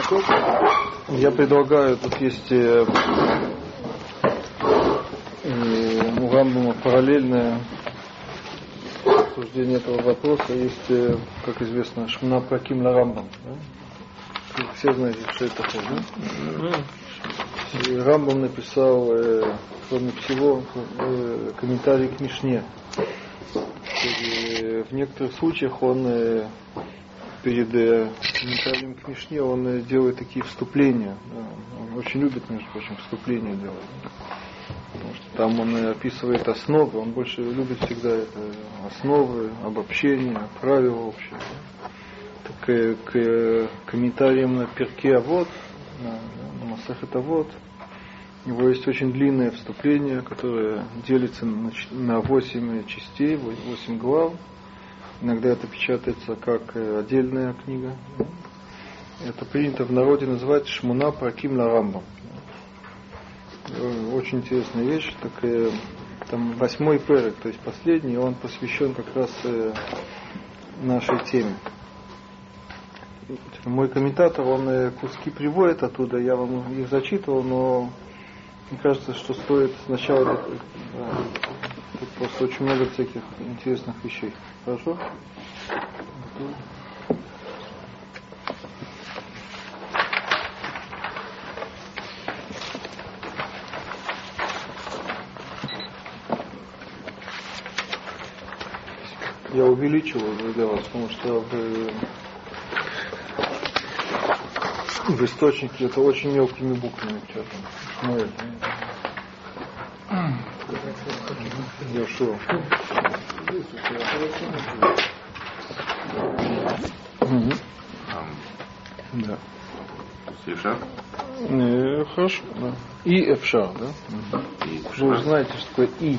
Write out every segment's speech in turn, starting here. такой. Я предлагаю, тут есть у Рамбама параллельное обсуждение этого вопроса. Есть, как известно, Шмона праким на Рамбам. Да? Все знаете, что это такое, да? И Рамбам написал, кроме всего, комментарий к Мишне. В некоторых случаях он перед комментарием к Мишне он делает такие вступления. Он очень любит, между прочим, вступления делать. Потому что там он описывает основы, он больше любит всегда это основы, обобщения, правила общие. Так, к комментариям на Пиркей Авот, на Масахет Авот, у него есть очень длинное вступление, которое делится на 8 частей, 8 глав. Иногда это печатается как отдельная книга. Это принято в народе называть Шмона праким на Рамбам. Очень интересная вещь. Так, там 8-й перек, то есть последний, он посвящен как раз нашей теме. Мой комментатор, он куски приводит оттуда, я вам их зачитывал, но мне кажется, что стоит сначала... Тут просто очень много всяких интересных вещей. Хорошо? Я увеличиваю для вас, потому что в источнике это очень мелкими буквами. Я шел. Да. Хорошо. И эфшар, да? Вы уже знаете, что такое и.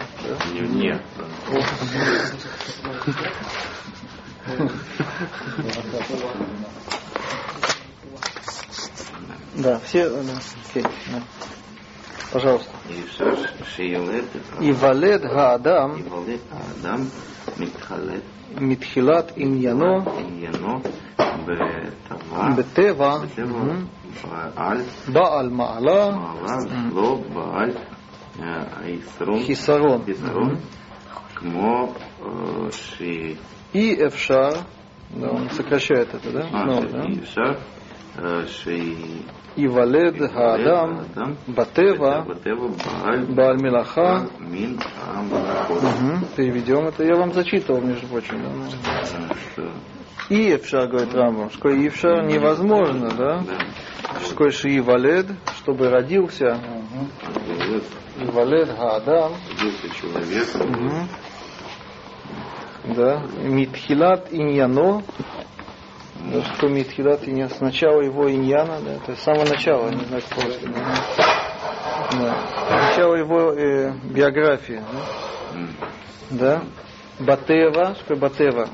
Нет. Да, все. Пожалуйста. И валет гаадам митхилат иньяно бетева бааль маала хисарон и эфшар, он сокращает это, да? И валед хаадам батева бааль милаха мин амбарахот. Переведем это. Я вам зачитывал, между прочим. И эфшар, говорит Рамбам, что и эфшар невозможно, да? Что и валед, чтобы родился. И валед хаадам. Родился человек. Да. Митхилат иньяно. Да, что митхилат иньян, сначала его иньяна, да, это самое начало, не знаю, просто. Да. Начало его биографии. Да. Батева, что батева?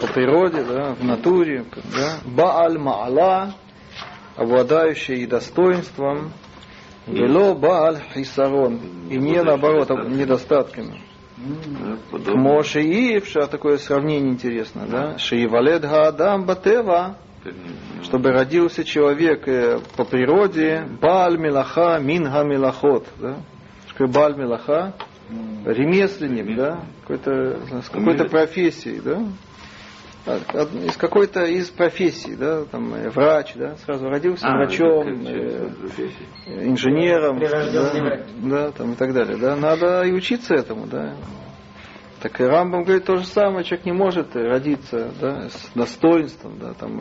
По природе, да, в натуре. Да. Бааль маала, обладающий достоинством. Вело бааль хисарон, и не наоборот, недостатками. Мо шеи, такое сравнение интересно, да? Шеи валед гаадам батева, чтобы родился человек по природе, бааль милаха мин га милахот, да? Бааль милаха, ремесленник, да? С какой-то профессией, да? Из какой-то из профессий, да, там врач, да, сразу родился врачом, инженером, да, там и так далее, да, надо и учиться этому, да. Так и Рамбам говорит то же самое, человек не может родиться, да, с достоинством, да, там,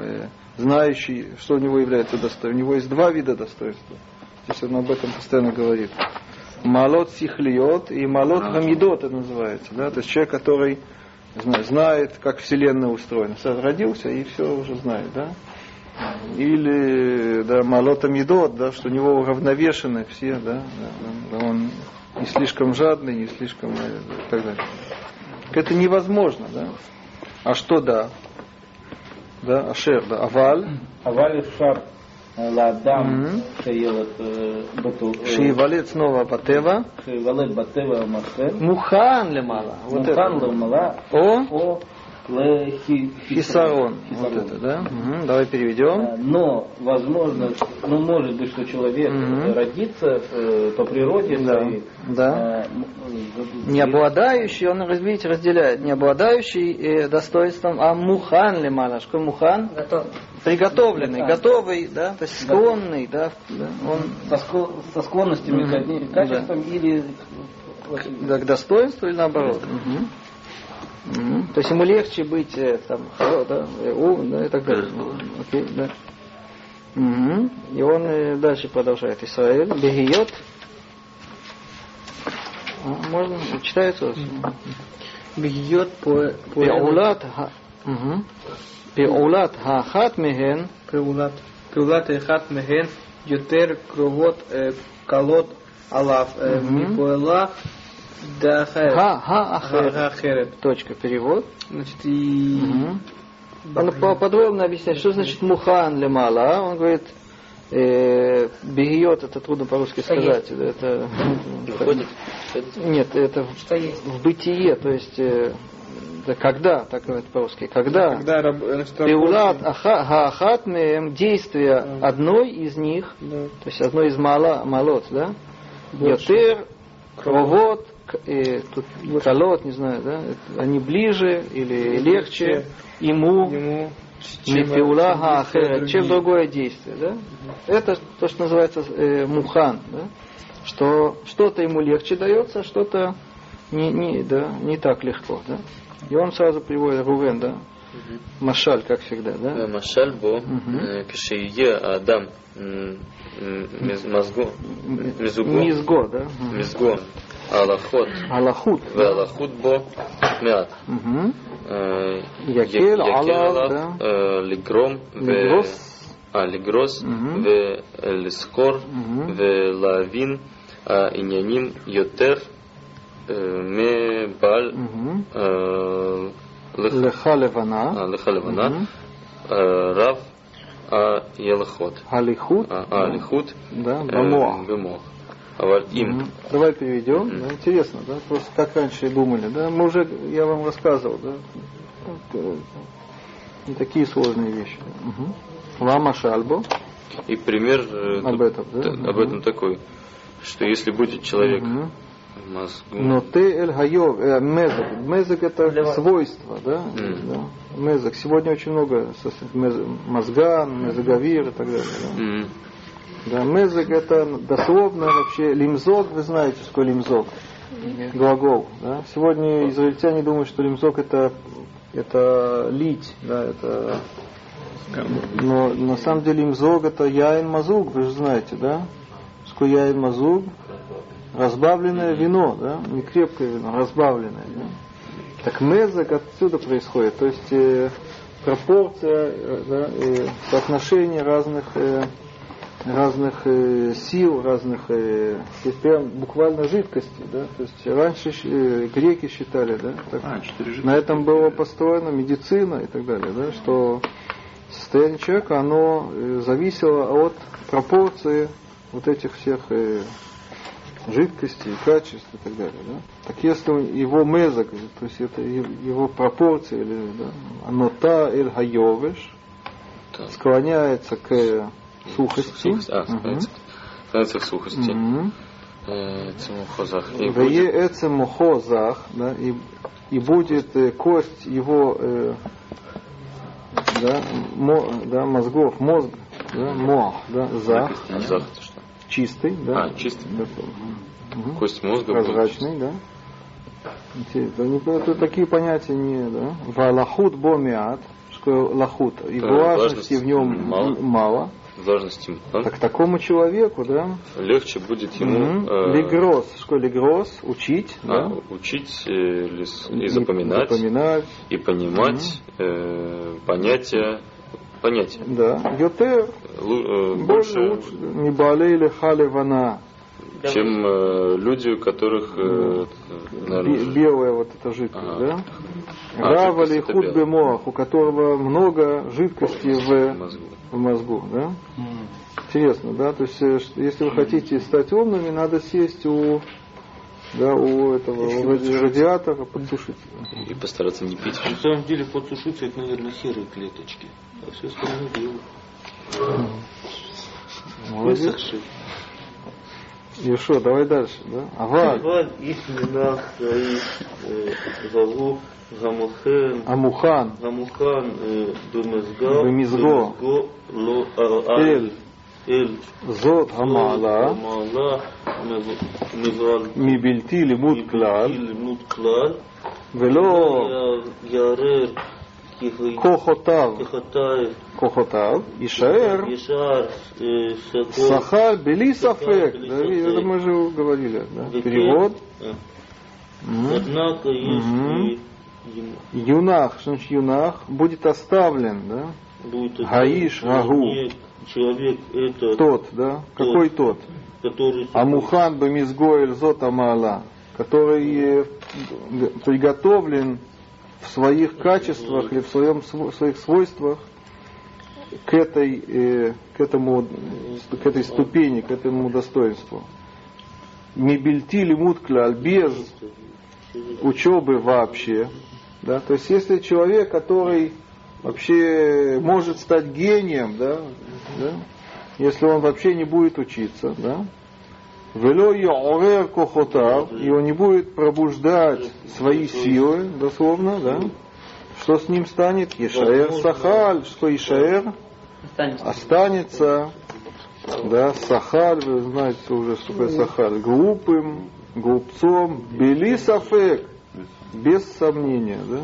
знающий, что у него является достоинством. У него есть два вида достоинства. Здесь он об этом постоянно говорит. Малот сихлиот и малот хамидот это называется, да, то есть человек, который знает, как Вселенная устроена. Сразу родился и все уже знает, да? Или да, малота медот, да, что у него уравновешены все, да? Да, он не слишком жадный, не слишком и так далее. Это невозможно, да? А что да? Да, ашер, да, аваль. Аваль шар ладам шиевалет снова батева шиевалет батева махер мухан лемала вот это мухан лемала о Хисарон. Вот это, да? Угу. Давай переведем. Но, возможно, ну, может быть, что человек родится по природе своей. Да. Необладающий, он, видите, разделяет. Необладающий достоинством, а мухан ли манаш? Какой мухан? Готов. Приготовленный, готовый, да, то есть склонный, да. Он со склонностями к качествам или к достоинству, или наоборот. То есть ему легче быть там, и так далее. Окей, да. И он дальше продолжает. Исраэль, бегиот. Можно, читается? Бегиот по Пеулат Хахат Мехен. Пеулат Хахат Мехен. Ютер кровот колот Алаф Мипуэлах. Да, ахерет. Точка, перевод. Значит, и... Он подробно объясняет, что значит мухан лемала. Он говорит, бегиот, это трудно по-русски сказать. Это... Нет, это в бытие, то есть... Да, когда, так говорят по-русски, когда пеулат ахат действие одной из них, то есть одной из малот, да? Ютер, кровот, тут колот, не знаю, да, они ближе или легче ему, чем другое действие, да? Это то, что называется мухан, да? Что что-то ему легче дается, что-то не так легко, да? И он сразу приводит Рувен, да? Машаль, как всегда, да? Машаль бо кшие адам мизго, да? Мизго. Аллахут. Аллахут бо мят. Якел аллах лигром лигрос в лисхор в лавин иняним йотер мебаль лехалевана рав ялахот. Алихут бамох. Давай переведем. Да, интересно, да? Просто как раньше думали, да? Мы уже, я вам рассказывал, да? Не такие сложные вещи. Лама шальбо. И пример об этом такой, что если будет человек в мозгу... Но ты эль хайов, мезок. Мезок это свойство, да? Мезок. Сегодня очень много мозган, мезоговир и так далее. Да? Да, мезок это дословно вообще лимзок, вы знаете, что лимзок? Глагол. Да? Сегодня израильтяне думают, что лимзок это лить, да, это. Но на самом деле лимзок это яин мазуг, вы же знаете, да? Что яин мазуг? Разбавленное вино, да? Не крепкое вино, разбавленное. Да? Так мезок отсюда происходит, то есть пропорция, да, соотношение разных сил, разных прям буквально жидкостей, да, то есть раньше греки считали, да, так, на этом была построена медицина и так далее, да, что состояние человека, оно зависело от пропорции вот этих всех жидкостей, качеств и так далее, да. Так если его мезок, то есть это его пропорция, или, да, нота эль хайовеш склоняется к сухости. Становится в сухости. Эцемухозах. И будет кость его мозгов, мозг, мох, зах. Чистый, да. Чистый. Кость мозга. Прозрачный, да. Такие понятия не, да. Валахут бомиат, что лахут. И влажности в нем мало. Должности. Так такому человеку, да? Легче будет ему. Легрос, школе гроз, учить, да? Учить и запоминать, и понимать понятия. Да. Йотер больше не болели халевана, чем люди, у которых белая вот эта жидкость, да? Равали худбе мох, у которого много жидкости в мозгу, да? Интересно, да? То есть, если вы хотите стать умными, надо сесть у да, у этого у радиатора подсушить. И постараться не пить. На самом деле подсушиться это, наверное, серые клеточки. А все остальное белое. Молодец. И что, давай дальше, да? Аваль Ихминах Саид Гаву Гамухан Гамухан Бемизго Ло Араэль Зод Гамала Мибильти Лимут Клал Вело Ярер Кохотав, Ишаэр, Сахар, Белисафек. Это мы же говорили, да? Перевод. Однако, если юнах, что значит юнах, будет оставлен, да? Гаиш, Гагу. Человек это тот, да? Какой тот? Амухан бемизго эльзот амала, который приготовлен в своих качествах или в своих свойствах к этой ступени, к этому достоинству. Мебельти лимут кляль, без учебы вообще. Да? То есть если человек, который вообще может стать гением, да? Да? Если он вообще не будет учиться, да? И он не будет пробуждать свои силы, дословно, да? Что с ним станет? Ишаэр Сахаль, что Ишаэр останется, да, Сахаль, вы знаете уже, что такое Сахаль, глупым, глупцом, Белисафек, без сомнения, да?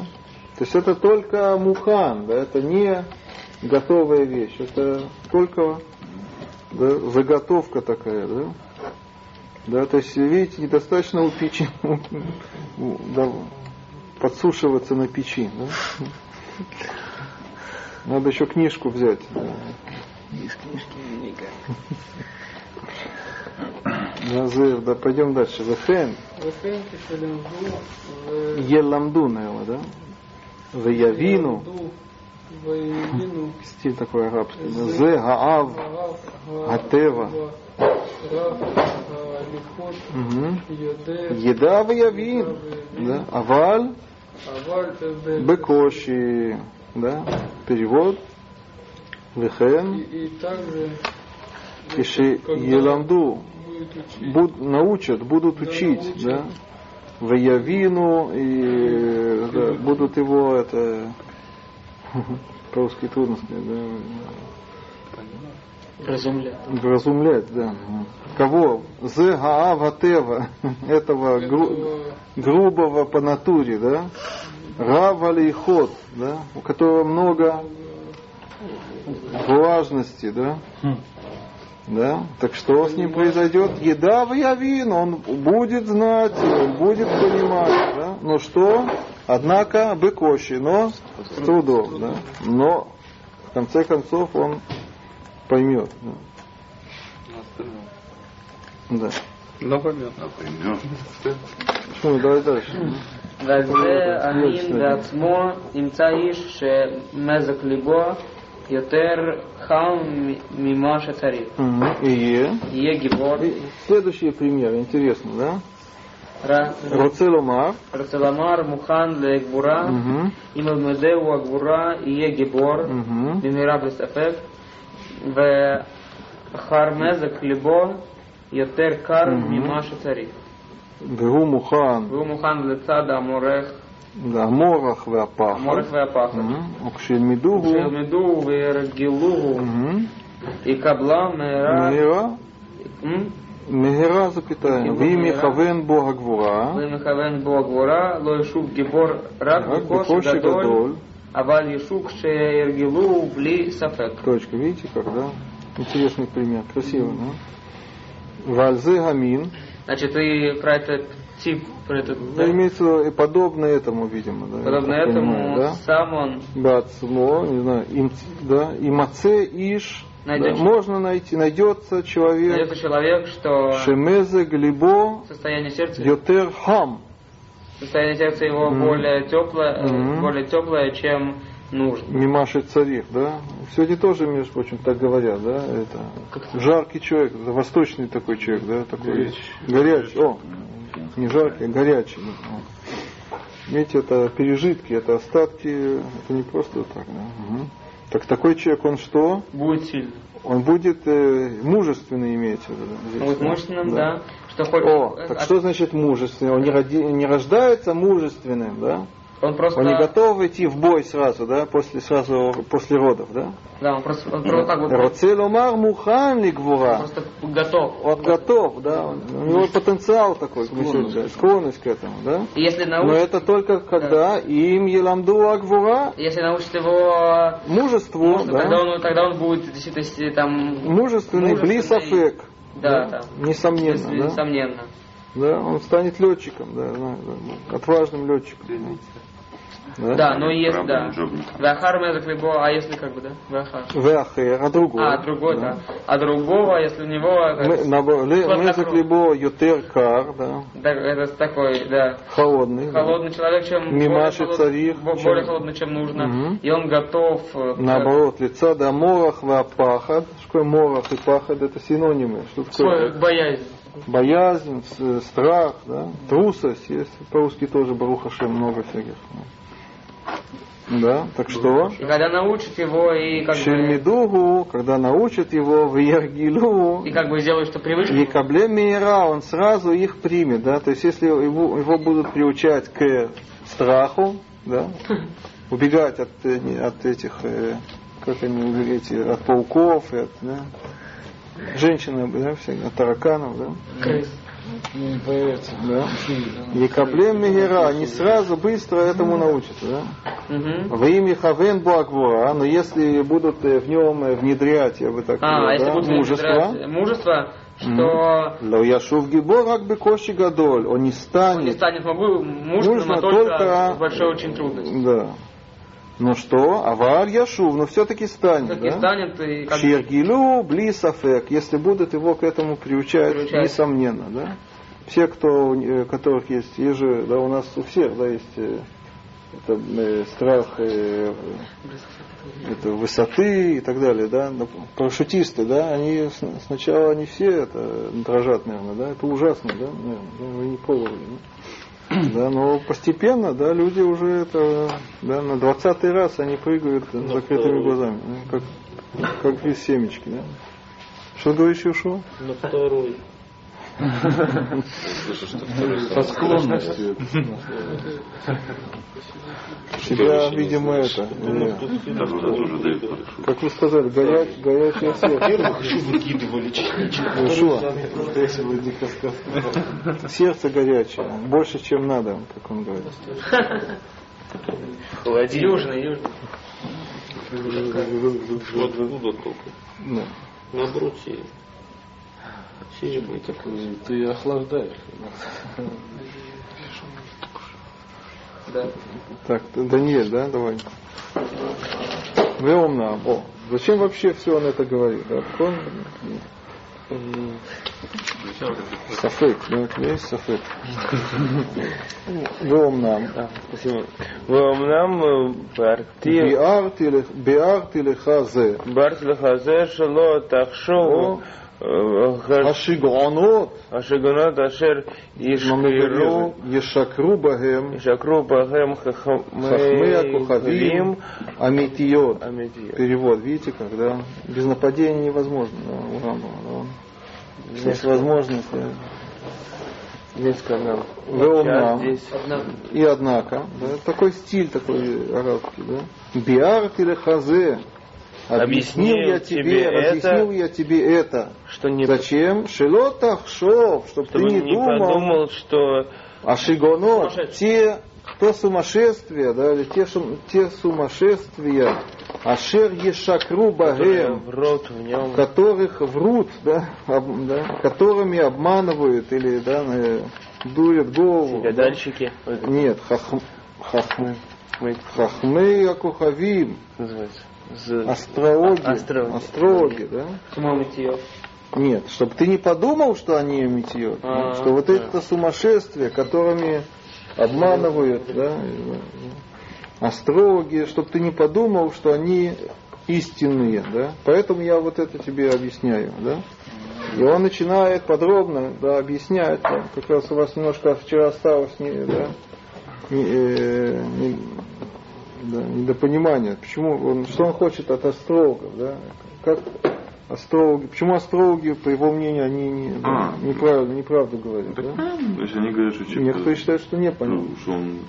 То есть это только мухан, да, это не готовая вещь, это только, да, заготовка такая, да? Да, то есть, видите, недостаточно у печи, да, подсушиваться на печи. Да? Надо еще книжку взять. Из книжки никак. Да, пойдем дальше. Захен. Еламду, наверное, да? Заявину. Стиль такой арабский. Зе Гаав Атева. Еда в явин, да, аваль, бекоши, да, перевод, вехен, и также, пиши еламду, научат, будут учить, да, в явину, и да, будут его, это, по-русски трудно сказать, да, Разумлять, да. Кого? Зе Гааватева, этого грубого по натуре, да? Равалейхот, да? У которого много влажности, да? Да? Так что с ним произойдет? Еда в явин, он будет знать, он будет понимать, да? Но что? Однако быкоши, но с трудом, да? Но в конце концов он поймет. Да. Но поймет. Ну, давай дальше. Газе амин дацмо имцаиш ше мезак либо ютер хаум мимаша царит. Ие гибор. Следующий пример, интересно, да? Роцеломар, Мухан для Гбура, Имамедеу Агбура, Ие гибор, Мимира Бесафек, в хармезак либо ятер кар мимаши царит. Бегу мухан лецада аморех. Да, аморах веапаха. Окшельмиду веергилугу. И кабла мера. Мера, запятая. Вимихавен бога гвура. Лойшуб гибор рак бекоши гадоль. Аваль ешук шеергилу бли сафек. Точка, видите как, да? Интересный пример, красиво, да? Вальзе гамин. Значит, и про этот тип, про этот... Да, имеется и подобно этому, видимо, да. Подобно этому, понимаю, да? Сам он... Бацмо, не знаю, им, да, имаце иш, да, можно найти, найдется человек, что... Шемезе глибо, состояние сердца, йотер хам. Состояние сердца его более теплое, чем... нужно. Мимаши царих, да? Сегодня тоже, между прочим, так говорят, да? Это жаркий человек, восточный такой человек, да? Такой горячий. О, жарких, не жарких, горячих. Видите, это пережитки, это остатки, это не просто так. Да? Угу. Так такой человек, он что? Будет сильный. Он будет мужественный, имеется в виду. Здесь, вот да? Мужественным, да. Да. Что так что значит мужественный? Он не рождается мужественным, да? Он просто... Он не готов идти в бой сразу, да, после родов, да? Да, он просто так вот... Роцеломар мухани гвура. Он просто готов. Он готов, да. У него потенциал такой, склонность к этому, да? Если научить... Но это только когда им еламду агвура... Если научит его... Мужеству, да. Тогда он будет, действительно, там... Мужественный, блисафек. Да. Несомненно. Да, он станет летчиком, да, отважным летчиком. Да, но есть, да. Вахар мезак либо, а если как бы, да? Вахар, а другого. А другого, если у него... Мезак либо ютеркар, да. Это такой, да. Холодный. Холодный человек, чем... Мимаши царих. Более холодный, чем нужно. И он готов... Наоборот, лица, да, морах ва пахад. Что такое морах и пахад? Это синонимы. Что такое? Боязнь. Боязнь, страх, да? Трусость есть. По-русски тоже Барух Ашем много всяких. Да, так что? И когда научат его и как бы... Шельмидугу, когда научат его в Ергилу. И как бы сделают, что привычно. И кабле мейра, он сразу их примет, да? То есть, если его будут приучать к страху, да? Убегать от этих, как они говорите, от пауков, и от... Да? Женщины, да, всегда, тараканов, да? Крыс. Не появится. Да. Якаблем мегера, они сразу, быстро этому научатся, да? Во имя Хавен Буагвора, но если будут в нем внедрять, я бы так сказал, да, мужество, что... Лауяшув Гибор, как бы Коши Гадоль, он не станет... Он не станет мужественным, а только большой очень трудность. Да. Ну что, авар яшув, но все-таки станет, да? Станет и как... Шергилю блисафек, если будут его к этому приучать, несомненно, да? Все, которых есть же, да, у нас у всех, да, есть это, страх это, высоты и так далее, да? Парашютисты, да, они сначала они все это дрожат, наверное, да? Это ужасно, да? Наверное, вы не пробовали, да? Да, но постепенно, да, люди уже это, да, на 20-й раз они прыгают с закрытыми глазами, да, как из семечки, да. Что говоришь, Юшу? На второй. По склонности. Тебя, видимо, это. Как вы сказали, горячее сердце. Во-первых, еще выкидывали чесночек. Сердце горячее, больше, чем надо, как он говорит. Холодильник. Южный. Вот выводок только. Наоборот, сеет. Ты охлаждаешь. Да. Так, Даниэль, да, давай. Веомна. О, зачем вообще все он это говорит? Да, Сафет, да, у тебя есть Сафет? Веомна. Спасибо. Веомна Биартилехазе. Биартилехазе шело тахшоу. השגונות אשר ישקרו בהם חכמי הכוכבים אמיתיות. Перевод, видите, когда без нападения невозможно. Есть возможность. Здесь сказал. И однако. Такой стиль такой арабский. Биарт или хазе. Объяснил я тебе это. Что не... Зачем? Шелотахшов, чтобы ты не подумал, что... А шигоно, те сумасшествия, ашер ешакру багем, которых врут, да, которыми обманывают или да, дуют голову. Гадальщики. Да. Нет, хахмы акухавим. Называется. Астрологи, да? Нет, чтобы ты не подумал, что они митьё, что вот это сумасшествие, которыми обманывают, да? Астрологи, чтобы ты не подумал, что они истинные, да? Поэтому я вот это тебе объясняю, да? И он начинает подробно объяснять, как раз у вас немножко вчера осталось недопонимание, почему что он хочет от астрологов, как астрологи, почему астрологи, по его мнению, они неправду говорят. То есть они говорят, что человек... Некоторые считают, что не понятно. Ну, что он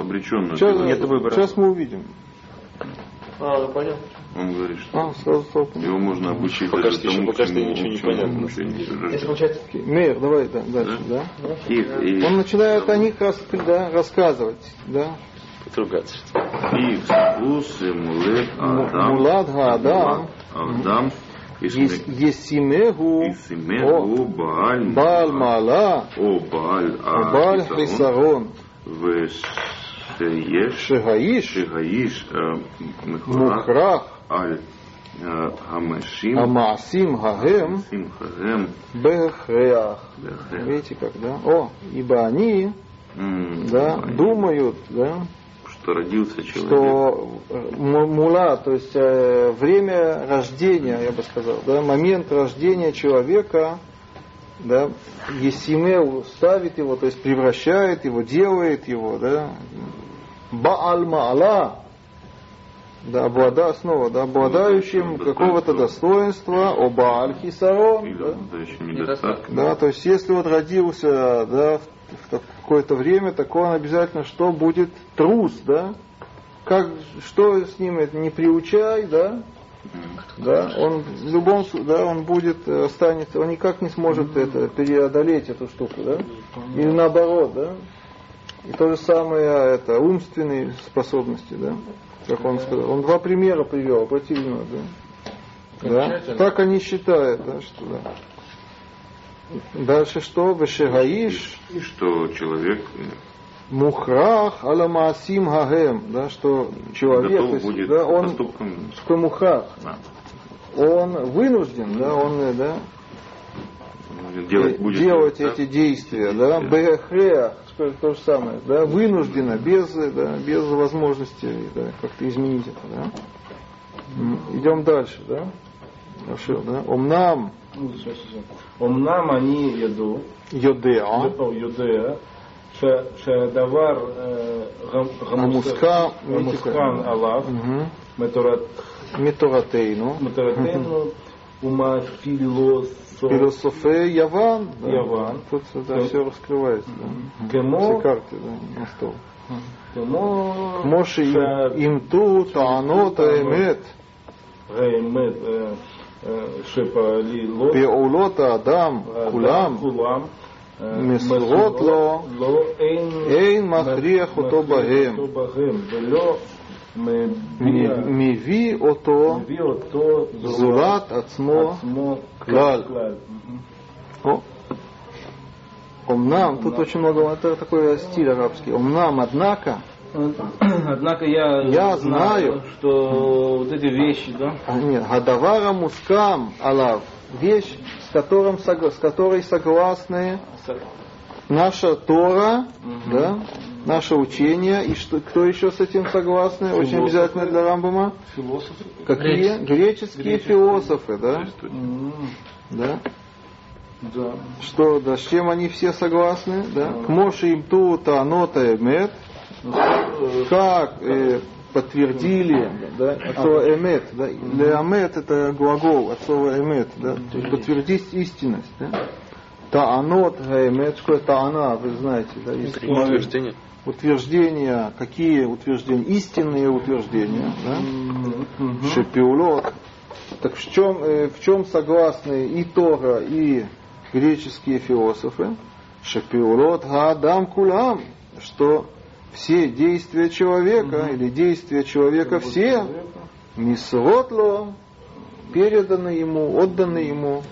обречен на... Сейчас мы увидим. Понятно. Он говорит, что сразу его можно обучить. Пока что ничего не понятно. Мейер, давай дальше. Да? И... Он начинает о них рассказывать. Да? Потругаться. Мулад Гаадам Авдам Есимегу Бааль Мала Бааль Хисарон Шегаиш Мухрах Аль Амасим Хагем Бехреах. Видите как, да? Ибо они думают, что родился человек. Что мула, то есть время рождения, я бы сказал, момент рождения человека, Есимеу ставит его, то есть превращает его, делает его, Бааль-Маала, обладающим какого-то достоинства, Бааль-Хисарон. То есть если родился в какое-то время, так он обязательно что будет трус, как, что с ним это не приучай, он в любом случае, он будет останется, он никак не сможет преодолеть эту штуку, или наоборот, и то же самое умственные способности, как он сказал, он два примера привел, обрати внимание, так они считают, что Дальше что? Вешегаиш. И что человек... Мухрах аля маасим хагем. Что человек... Готов будет он поступком... мухрах. Он вынужден, делать эти действия. Бехреах. То же самое. Вынужденно, без возможности как-то изменить это. Идем дальше. Омнам. Омнам они еду. Йодеа. Шадавар Гамускан Аллах. Меторатейну. Ума философе Яван. Тут все раскрывается. Все карты на стол. Моши им тут, анота эмет. פעולות האדם כולם מסורות לו אין מכריח אותו בהם ולא מביא אותו זולת עצמו כלל. Умнам, тут очень много, это такой стиль арабский. Умнам, однако. Однако я знаю, что вот эти вещи, Гадавара мускам алав, вещь, с которой согласны наша Тора, наше учение, и что, кто еще с этим согласны, философы. Очень обязательно для Рамбама, философы. Какие? Греческие философы, Что, с чем они все согласны, К Моше им ту та нота эмет, как подтвердили, от слова эмет, для эмет это глагол, от слова эмет, то есть подтвердить истинность, таанот эмет, что это она, вы знаете, утверждение. Утверждения, какие утверждения, истинные утверждения, шепиулот. Так в чем согласны и Тора, и греческие философы, шепиулот гадам кулам, что все действия человека, или действия человека все, мисротло, переданы ему, отданы ему,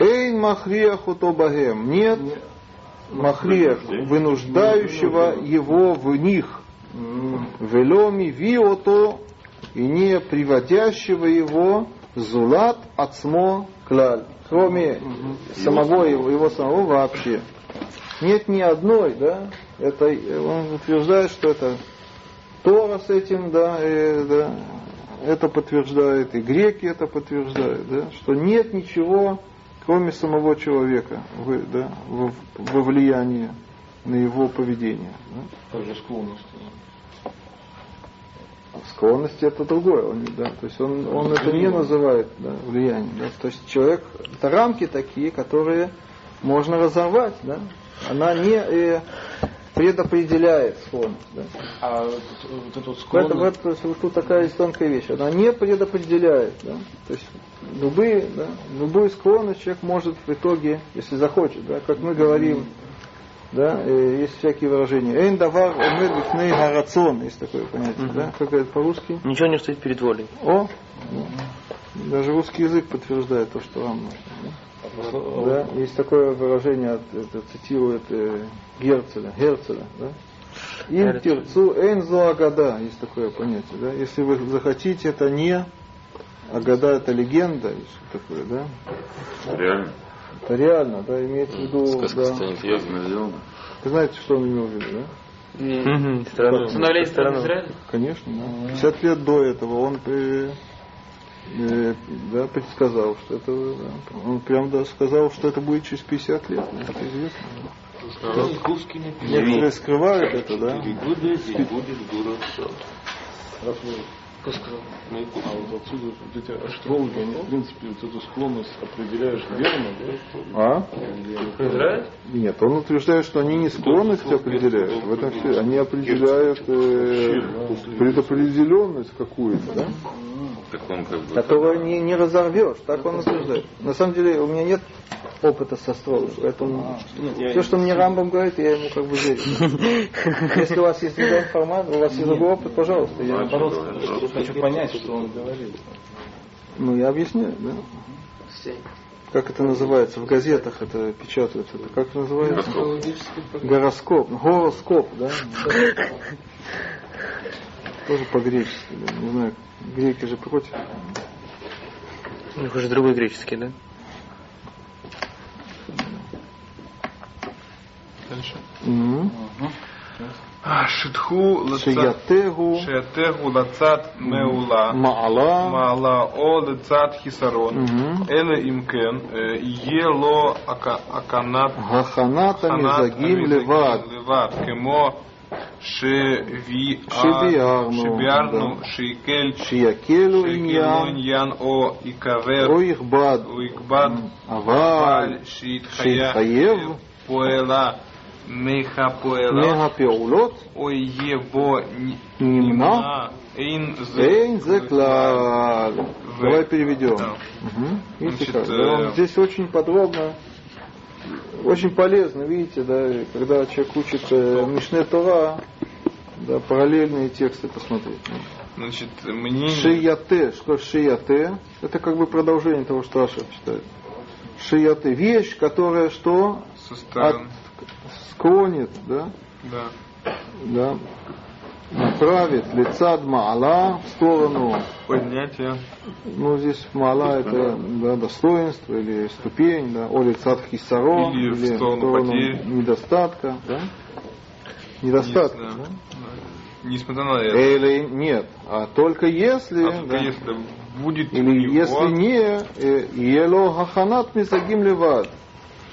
Эйн махриаху тобагэм, нет махриах, вынуждающего его в них, веломи виото, и не приводящего его зулат ацмо клаль, кроме самого его самого вообще. Нет ни одной, это, он утверждает, что это Тора с этим, это подтверждает, и греки это подтверждают, да, что нет ничего, кроме самого человека, да, во влиянии на его поведение. Да. Также склонности. Склонности это другое, да, то есть он это не называет, да, влиянием. Да, то есть человек, это рамки такие, которые можно разорвать, да, она не предопределяет склонность. Да. А вот эту склонность... Это тут такая тонкая вещь. Она не предопределяет. Да. То есть любую склонность человек может в итоге, если захочет, да, как мы говорим, да, есть всякие выражения. Эйн давар омед бифней харацон, есть такое понятие, да? Как это по-русски? Ничего не стоит перед волей. О! Даже русский язык подтверждает то, что вам нужно. Да? Да, есть такое выражение, это цитирует Герцеля, да? Им тирцу энзо агада, есть такое понятие, да? Если вы захотите, это не агада, это легенда, такое, да? Реально. Это реально, да, имеется в виду. Сказка станет явно сделана. Вы знаете, что он имел в виду, да? Становление страны Израиля? Конечно, да. 50 лет до этого он предсказал, что это, да, он прям даже сказал, что это будет через 50 лет. Да, это известно. Да. Некоторые скрывают это, да? А вот отсюда эти астрологи, они, в принципе, вот эту склонность определяешь верно, да? Нет, он утверждает, что они не склонность определяют, в этом все, они определяют предопределенность какую-то, да? Которую не разорвешь, так он утверждает. На самом деле у меня нет опыта с астрологом, поэтому все, что мне Рамбам говорит, я ему как бы верю. Если у вас есть другая информация, у вас есть другой опыт, пожалуйста, я наоборот. Хочу понять, что он говорил. Ну, я объясняю, да? Как это называется? В газетах это печатается. Как это называется? Гороскоп. Гороскоп, да? Тоже по-гречески, да? Не знаю, греки же против. Ну, уже другой греческий, да? Дальше. Шитху шиятегу лацат меула маала о лацат хисарон эле имкен ело аканат хаханата мизагим леват кемо шевиарну шиякелу иньян о икавер о ихбад аваль шиитхаев поэла Мехапеулот о его нима эйнзеклар. Давай переведем. Да. Угу. Значит, здесь очень подробно, очень полезно, видите, да, когда человек учит Мишне Тора, да, параллельные тексты посмотреть. Значит, Шияте, что Шияте, это как бы продолжение того, что Аша читает. Шияте, вещь, которая что? Склонит, да? Да. Да. Направит лица Маала в сторону поднятия. Ну, здесь Маала это, да, достоинство или ступень, да, о лица Хисарон, или в сторону недостатка, да? Недостатка, да. Да? Несмотря на это. Или нет, а только если, да, если будет или если не ело хаханат мизагим левад.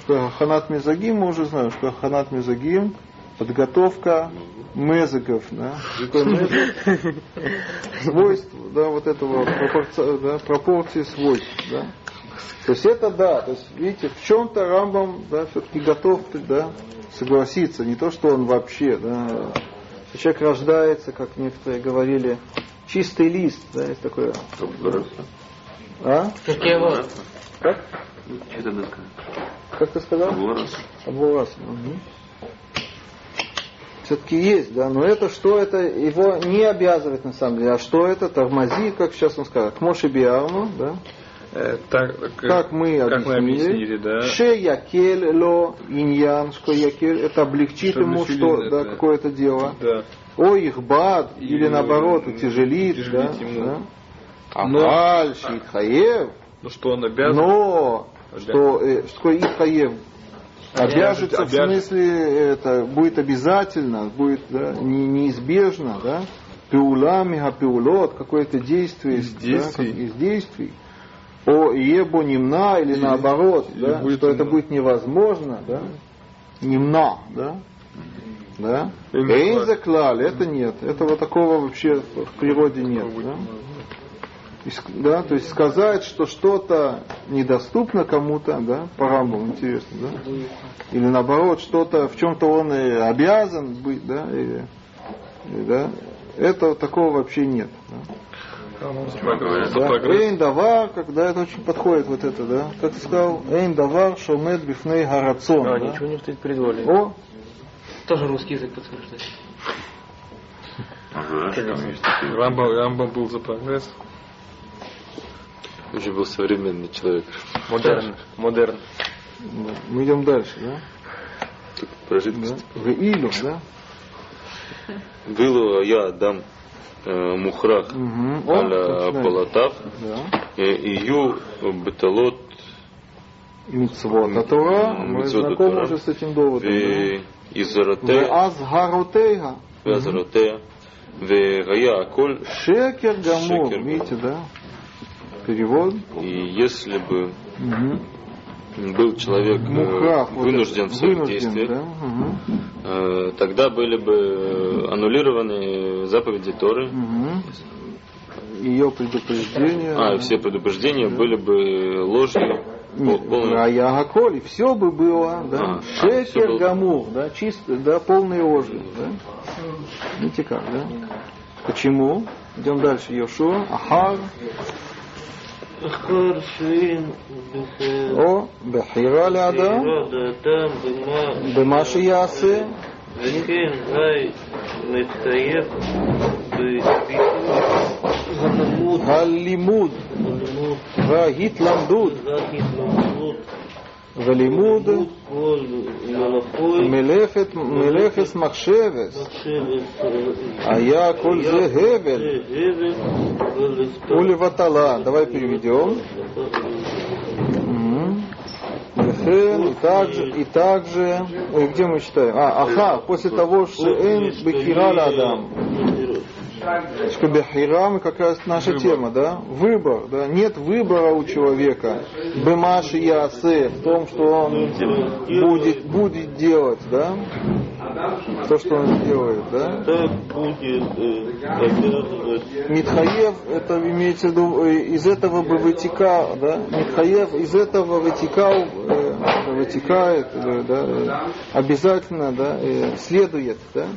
Что ханат мезагим, мы уже знаем, что ханат мезагим подготовка мезагов, да, свойств, да, вот этого пропорции свойств, да. То есть это да, то есть видите, в чем-то Рамбам, да, все-таки готов, да, согласиться, не то, что он вообще, да, человек рождается, как некоторые говорили, чистый лист, да, есть такое. А? Какие вот? Как? Что ты сказал? Как ты сказал? Абулас. Угу. Все-таки есть, да, но это что, это его не обязывает на самом деле, а что это, тормози, как сейчас он сказал, Кмоши Биарну, да? Как мы объяснили, да. Ше якель ло иньян, что якель, это облегчит ему что, да, какое-то дело. Да. О их бад, или наоборот, утяжелит, да. Амаль, шитхаев. Ну что он обязан? Но что Ихаев обяжется, в смысле это будет обязательно, будет, да, неизбежно, да, пеулами гапеулот, какое-то действие из действий, о ебу немна, или наоборот, да, будет что это будет невозможно, да, немна, да, да, эйнзаклаль, это нет, этого такого вообще в природе нет, да. Да, то есть сказать, что что-то недоступно кому-то, да, по Рамбаму, интересно, да, или наоборот, что-то, в чем-то он и обязан быть, да, и, да, этого такого вообще нет. Эйн давар, когда это очень подходит вот это, да, как ты сказал, эйн давар шомед бифней гарацон. А, да? Ничего не встает перед волей. О! Тоже русский язык подтверждает. Рамбам был за прогресс. Уже был современный человек. Модерн. Мы идем дальше, да? Тут прожитность. Да? Илю, да? Было я Адам Мухрах аля Палатав Ию Беталот Мицвот. А Тора, мы знакомы уже с этим доводом. Изратея Вегая Коль Шекер Гамур. Видите, да? Перевод. И если бы был человек вынужден в своих действиях, да? Тогда были бы аннулированы заповеди Торы. Ее предупреждения. А, все предупреждения были бы ложью. А я коли все бы было, да? Шекер гамур, да, чисто, да, полные ложи, да? Видите как, да? Почему? Идем дальше, Йошуа, Ахар. О, бехира лядам, бемаши ясы, галимуд, вагитламдуд, וללימוד מלאכת מחשבת היה כל זה הבל ולבטלה. Давай переведем. И также, где мы читаем? После того, что Эн бехира ладам. Бехирам, как раз наша тема, да? Выбор, да? Нет выбора у человека. Бемаши ясы, в том, что он будет делать, да? То, что он сделает, да? Митхаев, это имеется в виду, из этого бы вытекал, да? Митхаев, из этого вытекает, да? Обязательно, да? Следует, да?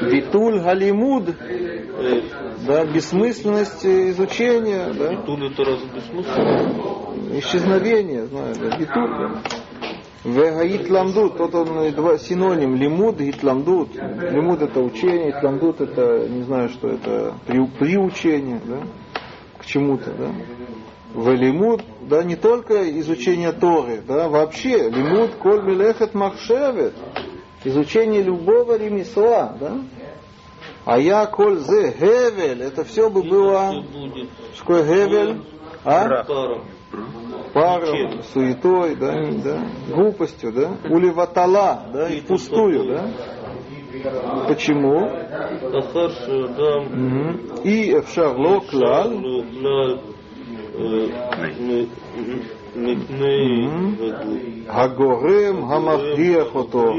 Витуль галимуд, да? Бессмысленность изучения, да? Витуль это разве бессмысленность? Исчезновение, знаю, да? Витуль, да? Вегитламдут, вот он синоним лимуд, гитламдут. Лимуд это учение, гитламдут это, не знаю, что это, приучение, да, к чему-то, да. Велимуд, да, не только изучение Торы, да, вообще, лимуд коль мелехет махшевет, изучение любого ремесла, да. А я коль зе гевель, это все бы было, что гевель, а? Паром, суетой, да, да, глупостью, да, улеватала, да, и пустую, да. Почему? И эфшарло клал, агорем гамахдехото,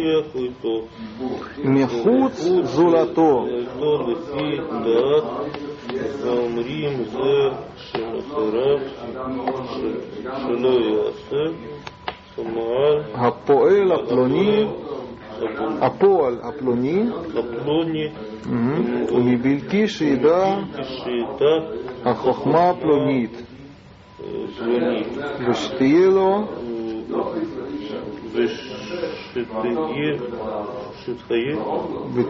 мехуц зулато. Замрим за шенахарат шелоясе самааль апоэл аплони апоаль аплони аплони умибильки шида ахохма аплонит вештиело вештиело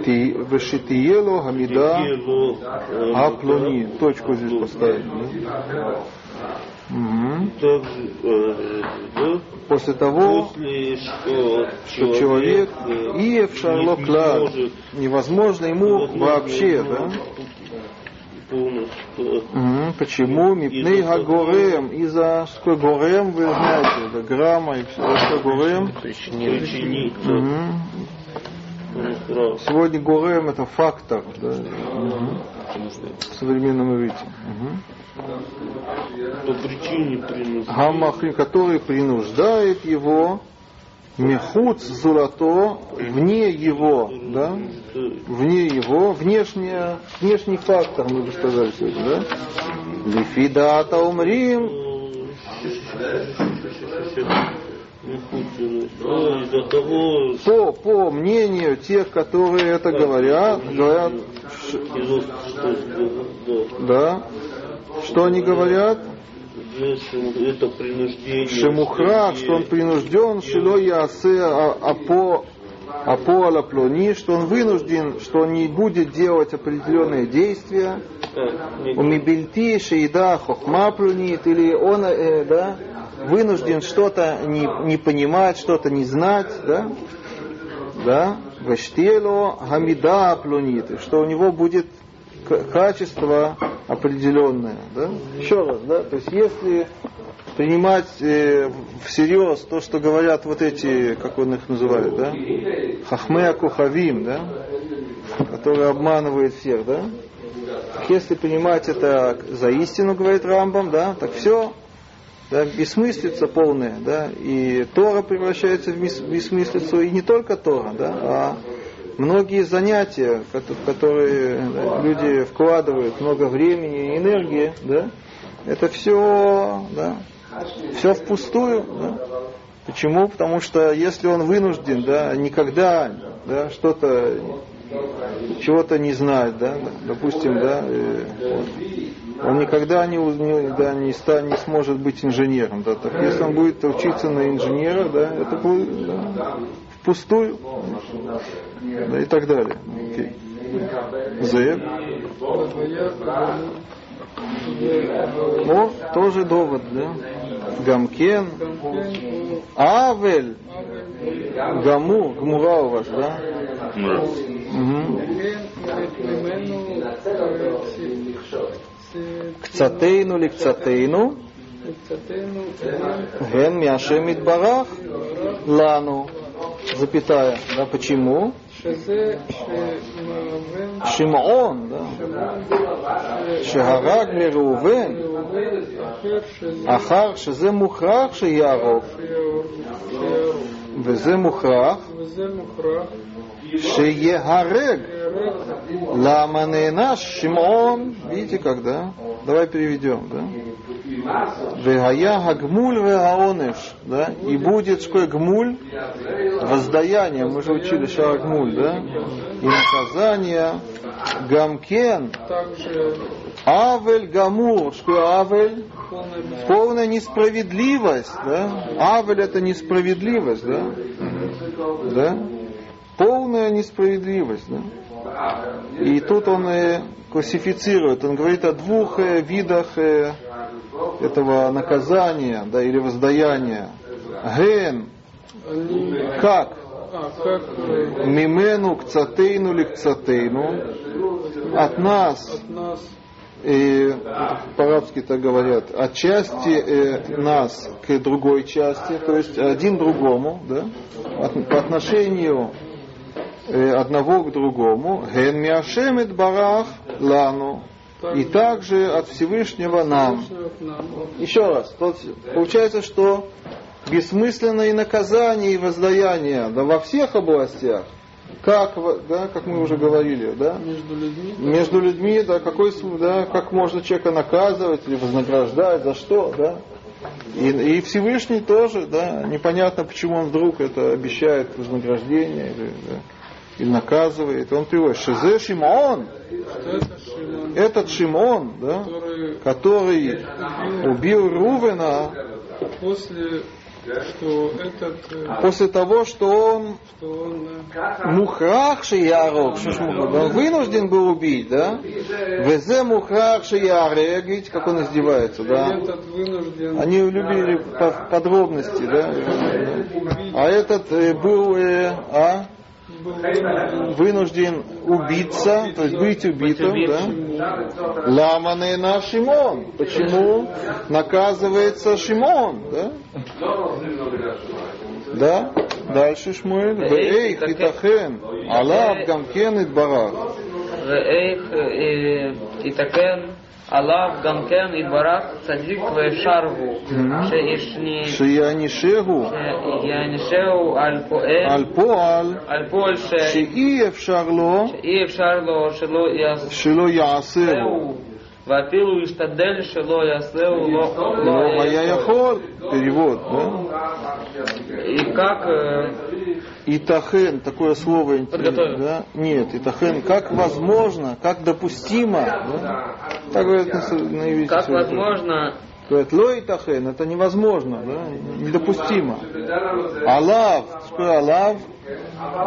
Вешитиело Гамида Аплони. Точку здесь поставить. После того, что человек и в Шарлок Лад невозможно ему вообще, да? Почему? Мипней Гагорем, из-за что Горем, вы знаете, да, грамма и все, что Горем причинит. Сегодня горем это фактор, да, в современном виде. По причине принуждения, который принуждает его мехуц зурато, вне его, да, вне его, внешний фактор, мы бы сказали сегодня, да. Лифидата умрим. По мнению тех, которые это говорят, да, что они говорят? Шемухрат, что он принужден, шило ясе апо алаплони, что он вынужден, что он не будет делать определенные действия. Умибильти шейда хохма плюнит, или он, да, вынужден что-то не понимать, что-то не знать, да, да, вештело хамида плюнит, что у него будет качество определенное, да? Еще раз, да? То есть если принимать всерьез то, что говорят вот эти, как он их называет, да? Хахмея Кухавим, да? Который обманывает всех, да? Если принимать это за истину, говорит Рамбам, да? Так все, да? Бессмыслица полная, да? И Тора превращается в бессмыслицу, и не только Тора, да? А многие занятия, которые люди вкладывают много времени и энергии, да, это все, да, все впустую. Да. Почему? Потому что если он вынужден, да, никогда, да, что-то, чего-то не знает, да, допустим, да, он никогда не сможет быть инженером. Да, так если он будет учиться на инженера, да, это будет, да, впустую, да, и так далее. Окей. Зэб. О, тоже довод, да? Гамкен. Авель. Гаму. Гмура у вас, да? Кцатейну ли кцатейну? Ген мяшем идбарах лану. Запятая. Да, почему? Шимон, да. Шегараг леруувен. Ахар шезе мухрах шеяров. Везе мухрах. Шеегарег. Ламаненаш Шимон. Видите, как, да? Давай переведем, да? Да? И будет шкой гмуль, воздаяние, мы же учили шагмуль, да? И наказание гамкен, авель гамур, шкой авель, полная несправедливость, да? Авель это несправедливость, да? Да? Полная несправедливость, да? И тут он классифицирует, он говорит о двух видах этого наказания, да, или воздаяния. Ген, как? Мимену кцатейну ли кцатейну. От нас, по-арабски так говорят, от части нас к другой части, то есть один другому, да, по отношению одного к другому. Ген миашем барах лану. И также от Всевышнего нам. Еще раз. Получается, что бессмысленное наказание и воздаяние, да, во всех областях, как, да, как мы уже говорили, да, между людьми, да, какой, да, как можно человека наказывать или вознаграждать, за что, да. И Всевышний тоже, да, непонятно, почему он вдруг это обещает вознаграждение, да, или наказывает. Он приводит Шизе Шимон. Этот Шимон, да, который убил Рувена после, что этот, после того, что он мухрах шиярок, он вынужден был убить, да? Везе мухрах шиярек, видите, как он издевается, да? Они любили подробности, да? А этот был, вынужден убиться, то есть быть убитым, да? Ламаны на Шимон. Почему наказывается Шимон, да? Да? Дальше Шмуэль. Вэйх итахэн, Аллах гамкен идбарах. Вэйх итахэн, Аллах гамкен идбарах, цадик вэшаргу. Шиянишегу. Шиянишегу аль-поэль. Аль-поэль шей. Шииев шарло. Шииев шарло, шило яасеву. Вапилу иштадель шило яслеу ло маяяхор. Перевод, да? И как... Итахен, такое слово интересное, да? Нет, Итахен, как возможно, как допустимо, да? Так говорят на иврите. Как возможно... Говорят, ло Итахен, это невозможно, да? Недопустимо. Алав, что Алав?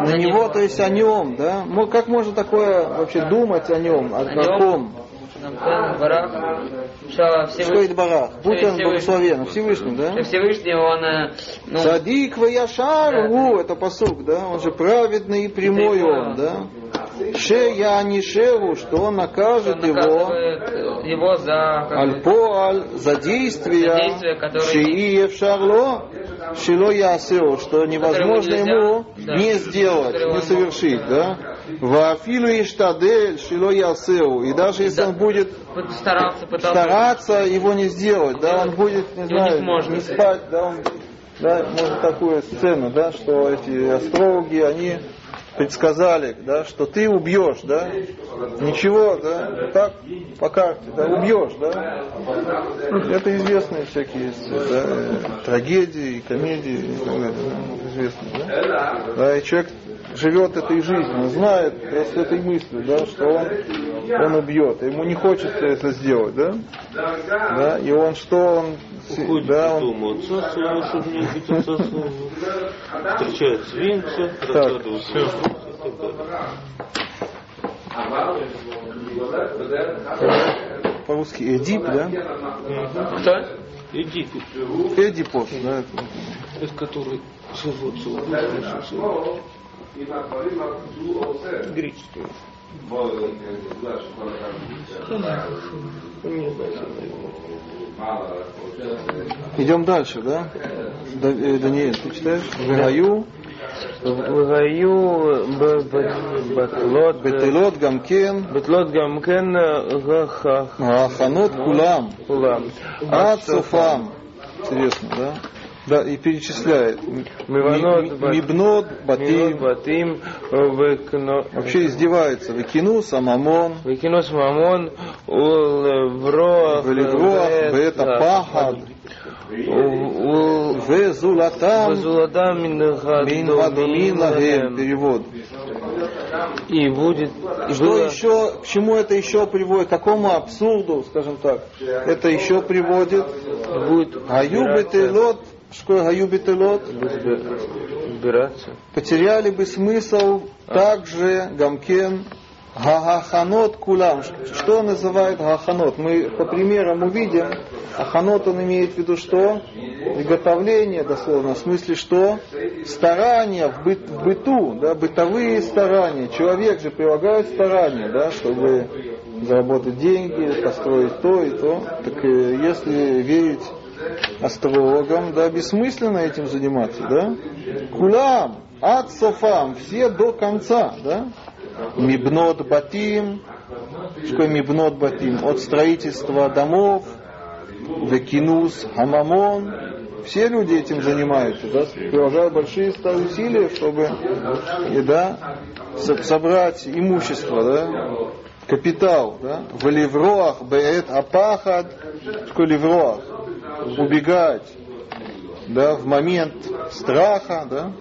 На него, то есть о нем, да? Как можно такое вообще думать о нем, о каком? Что Идбарах? Будь он благословен, Всевышний, да? Всевышний, он... Садик ваяшар, это пасук, да? Он же праведный и прямой он, да? Ше я нишеву, что он накажет его за... Аль-поаль, за действия, шии евшарло, шило ясео, что невозможно ему не сделать, не совершить, да? Вафилу иштадель, шило ясеу. И даже если он будет стараться его не сделать, да, он будет, не знаю, не спать, да, он, да, может такую сцену, да, что эти астрологи, они предсказали, да, что ты убьешь, да, ничего, да, так по карте, да, убьешь, да. Это известные всякие есть, да, трагедии, комедии, и так далее, известные, да. Да, и человек живет этой жизнью, он знает просто этой мыслью, да, что он убьет, ему не хочется это сделать, да, да, и он что, он уходит, да, из дома, он... от сосула, чтобы не убить от сосула, встречает свинца, раскладывает свинца и так далее. По-русски Эдип, да? Кто? Эдипус. Эдипус, да. Из которой целует, целует. Греческая. Идем дальше, да? Даниэль, ты читаешь? Вгаю бетлот гамкен гаханот кулам ацуфам. Интересно, да? Да, и перечисляет. Мибнот, батим. Вообще издевается. Выкину, самамон. Выкину, самамон. Улевроах. Улевроах. Бета пахад. Везулатам. Везулатам минхадумин лагем. Перевод. И будет... Что еще, к чему это еще приводит? К какому абсурду, скажем так, это еще приводит? Будет... Аюбетелот. Школа Гаюбителот потеряли бы смысл также гамкен гаханот кулам. Что он называет гаханот? Мы по примерам увидим, аханот он имеет в виду что? Приготовление, дословно, в смысле что? Старания в быту, да, бытовые старания. Человек же прилагает старания, да, чтобы заработать деньги, построить то и то. Так если верить астрологам, да, бессмысленно этим заниматься, да? Кулам, ад софам, все до конца, да? Мибнот батим, что мибнот батим, от строительства домов, векинус, хамамон, все люди этим занимаются, да? Приложают большие усилия, чтобы, да, собрать имущество, да? Капитал, да? В левроах, беэт апахад, что левроах, убегать, да, в момент страха, да,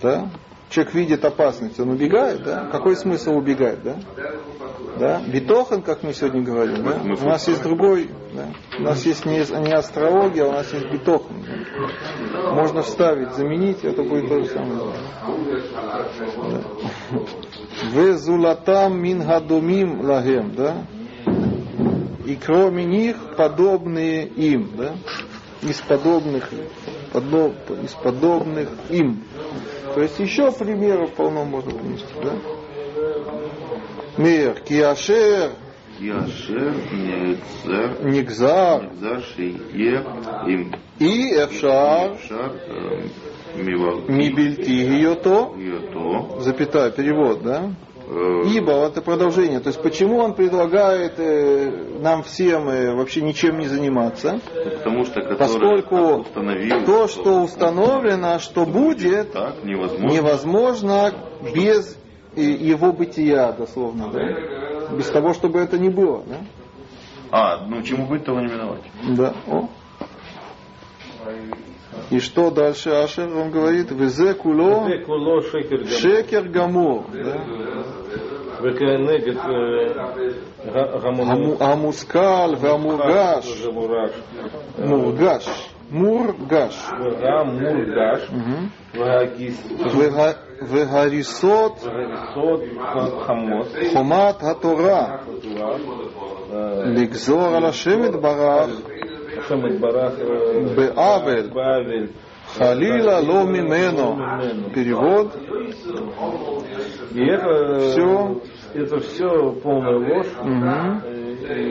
да, человек видит опасность, он убегает, да, какой смысл убегать, да, да, битохан, как мы сегодня говорим, да, у нас есть другой, да? У нас есть не астрология, у нас есть битохан, да? Можно вставить, заменить, это будет то же самое. Везулатам мингадумим лагем, да. И кроме них подобные им, да? Из подобных им. То есть еще примеры полно можно принести, да? Мир, киашер, и эфшар мибельти йото, запятая, перевод, да? Ибо это продолжение. То есть почему он предлагает нам всем вообще ничем не заниматься? Потому что поскольку то, что установлено, что будет, так, невозможно без его бытия, дословно, да? Без того, чтобы это не было. Да? Ну чему быть, того не миновать. Да. О. И что дальше Ашер? Он говорит, «Везе куло шекер гамур». «Амускаль вамургаш». «Мургаш». «Мургаш». «Мургаш». «Вегарисот хомат хатора». «Легзор алашемит барах». Беавель халила ломи мено. Перевод. И это все полная ложь.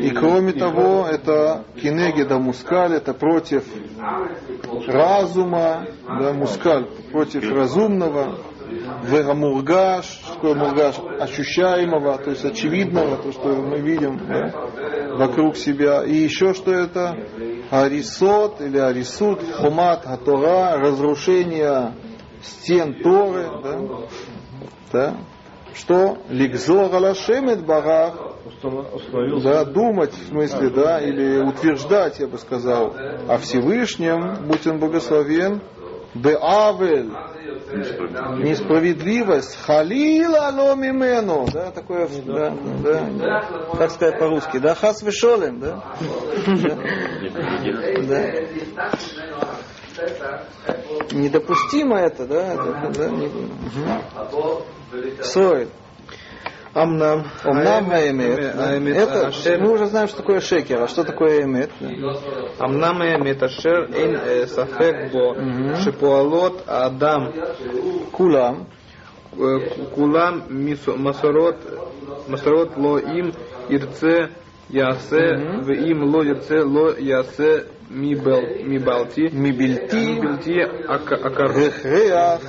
И кроме того, это кинегеда мускаль, это против разума, да, мускаль против разумного. Вегамургаш, что мургаш ощущаемого, то есть очевидного, то, что мы видим, да, вокруг себя. И еще что это? Арисот или арисут, хумат хатора, разрушение стен Торы, да? Да? Что? Лигзор алашемет барах, да, думать, в смысле, да, или утверждать, я бы сказал, о Всевышнем, будь он благословен. Беавель, несправедливость, халила ломимену, да, такое, да, да, как сказать по-русски, да, хас вешолем, да, недопустимо это, да, сой. Амнам аэмет. Это мы уже знаем, что такое шекер, а что такое аэмет? Амнам аэмет ашер эн сафек бо шепуалот адам кулам масорот ло им ирце ясе в им ло ирце ло ясе мибелти акарехреах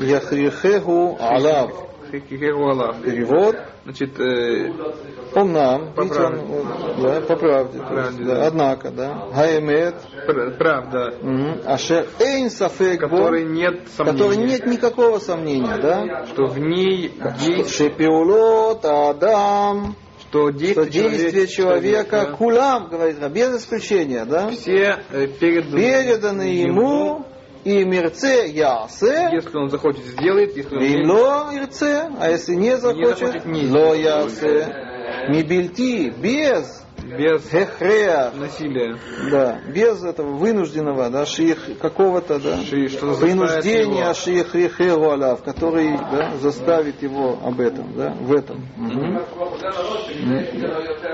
яхрехеху алав. Перевод. Значит, он нам, по правде. Однако, да. Гаэмет. Правда. Ашер эйн сафек, который нет никакого сомнения, да? Что в ней шепеулот адам. Что действие человека кулам, говорит, без исключения, да? Все переданы ему. И мирце ясе, если он захочет, сделает, если он и ло ирце, а если не захочет, ло ясе, мибельти, без хехрея, насилия, да, без этого вынужденного, да, шиих какого-то, да, принуждения шиих рехеруалав, который, да, заставит его об этом, да, в этом.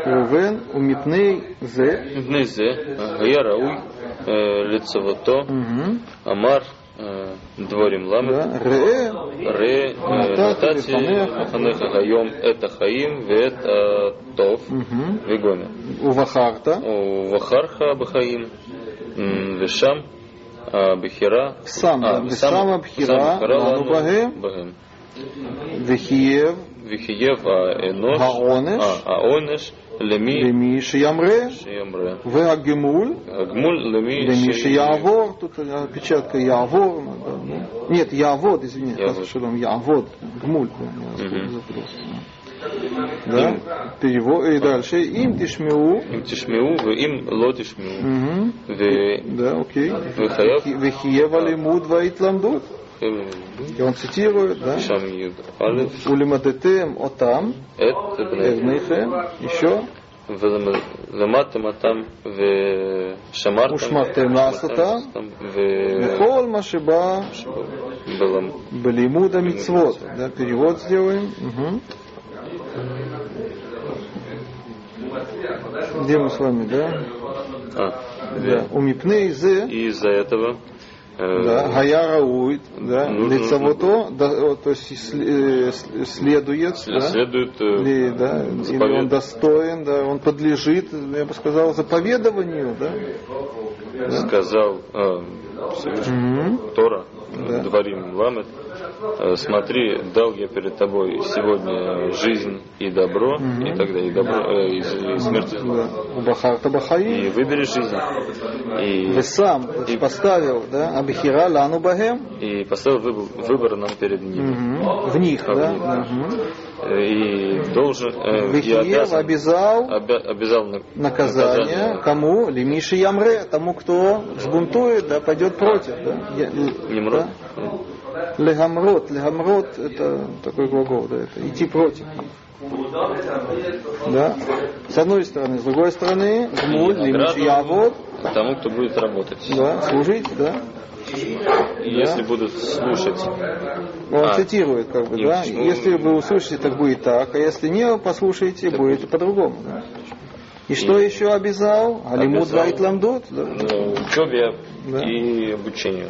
Рувен умитней зе, ярауй. Лицевото, Амар, Дворим Ламет, Ре, Натати, Ханеха Хайом, Это Хаим, Вет Тов, Вегоме. Увахарта. Увахарха Бахаим, Вешам, Бехира, Сама Бхира, Бахим. Вихиев, Энош, Аонеш, Леми шиямре, ве агмуль, леми шиявор, тут печатка явор, нет, явод, извини, явод, гмуль, да, перевод, и дальше, им тишмеу, им лотишмеу, да, окей, ве хиева лимуд ва итландут, и он цитирует, да? Улимадетем отам, эвнихем, еще. Лематем отам, шамартем. Ушмартем насатам, вехол машиба, белимуда мицвот. Да, перевод сделаем. Где мы с вами, да? Да. Умипней зе. И из-за этого. Гаяра уйд, да, лицавото, то есть следует, следует, да, или он достоин, да, он подлежит, я бы сказал, заповедованию, да. Сказал Тора, Дворим Ламет, смотри, дал я перед тобой сегодня жизнь и добро, и тогда и добро, и смерть. И выберешь жизнь. И сам поставил, да, Абхира Лану Бахем. И поставил выбор нам перед ним. В них, да. И должен обязал наказание кому? Лимиши Ямре, тому, кто сбунтует, да, пойдет против. Немрод. Легамрот, легамрот — это такой глагол, да, это идти против. Да? С одной стороны, с другой стороны, гмуль, лимиши Явот. Тому, кто будет работать. Да, служить, да. Если будут слушать. Он цитирует, как бы, да. Если вы услышите, так будет так, а если не послушаете, так будет по-другому. Да? И что еще обязал? Алимуд вайт ламдот. Учебе и обучению.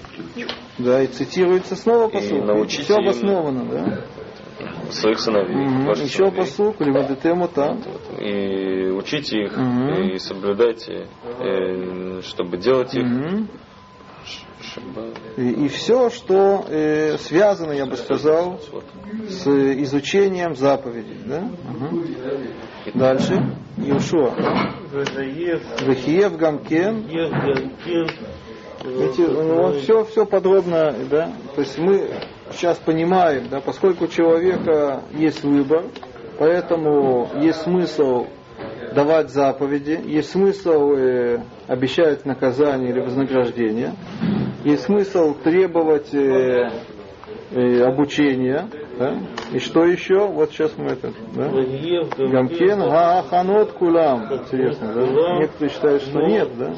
Да, и цитируется снова посук. Все обосновано, да. Своих сыновей. Еще посук, лимудетему там. И учите их, и соблюдайте, чтобы делать их. И все, что связано, я бы сказал, с изучением заповедей. Да? Дальше. Иешуа. Вехиев Гамкен. Ну, все подробно, да. То есть мы сейчас понимаем, да, поскольку у человека есть выбор, поэтому есть смысл давать заповеди, есть смысл обещать наказание или вознаграждение, есть смысл требовать обучения, да? И что еще? Вот сейчас мы это, да? Гамкен гааханот кулам. Интересно, да? Некоторые считают, что нет, да?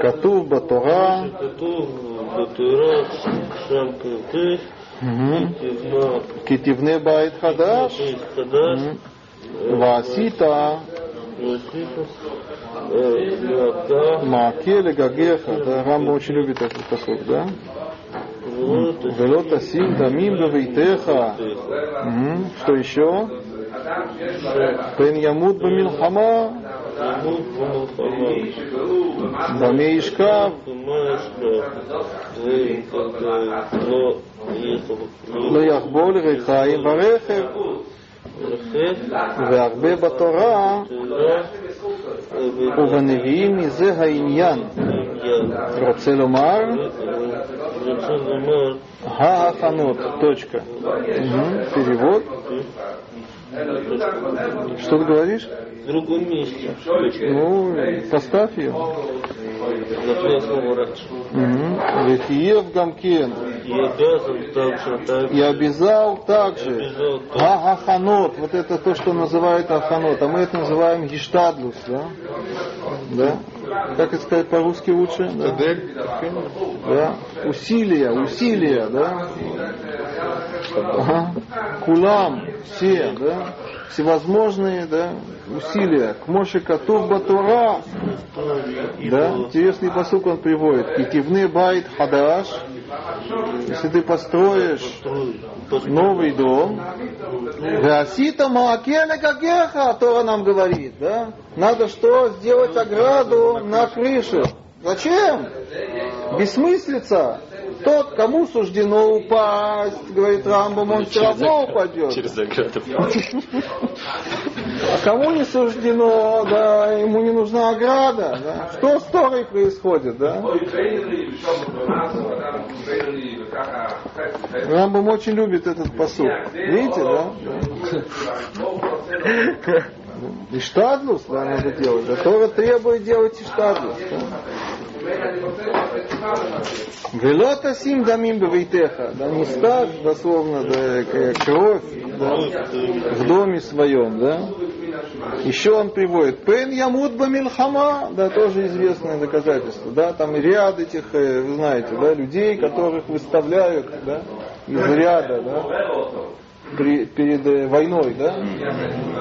Катув батура. Китивне баит хадаш. Васита. Макеле гагеха, да, Рамбам очень любит этот посуд, да? Велота сим тамим бавейтеха. Что еще? Пен ямут бамилхама. Бамеишкав. Лояхбол рехаим варехев. והרבה בתורה ובנביאים מזה העניין רוצה לומר ההכנות. Точка. Перевод. Что ты говоришь? В другом месте. Ну, поставь ее. Вехиев Гамкен. И обязал также. Аханот. Вот это то, что называют аханот. А мы это называем гештадлус. Да? Да? Как это сказать по-русски лучше? Да. Да. Усилия, да? Ага. Кулам, все, да? Всевозможные, да, усилия. К Моше Катув Батура. Да? Интересный посук он приводит. Китивны байт хадаш. Если ты построишь новый дом, Гасита Маакеля Гагеха, Тора нам говорит, да? Надо что? Сделать ограду на крыше. Зачем? Бессмыслица. Тот, кому суждено упасть, говорит Рамбам, он все равно упадет. Через ограду. А кому не суждено, да, ему не нужна ограда. Да? Что с Торой происходит, да? Рамбам очень любит этот посуд. Видите, да? И штадлус, да, надо делать. Да, Тора требует делать и штадлус. Велота сим дамим бавейтеха, да, не ставь, дословно, да, кровь, да, в доме своем, да. Еще он приводит пен ямут бамилхама, да, тоже известное доказательство, да, там ряд этих, вы знаете, да, людей, которых выставляют, да, из ряда, да. перед войной, да?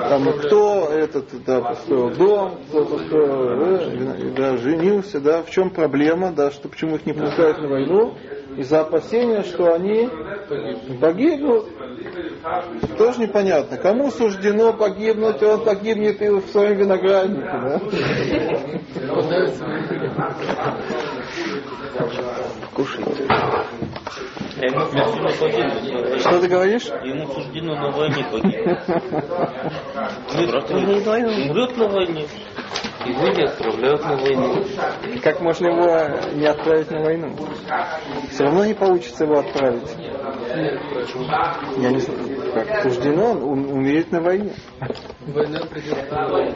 Там кто этот да, построил дом, кто построил, да, женился, да? В чем проблема, да? Что почему их не пускают на войну? Из-за опасения, что они погибнут. Тоже непонятно. Кому суждено погибнуть, он погибнет и в своем винограднике, да? Кушайте. Что ты говоришь? Ему суждено на войне погибнуть. Умрет на войне. Его не отправляют на войну. Как можно его не отправить на войну? Все равно не получится его отправить. Я не знаю, как суждено умереть на войне. Война придет на войну.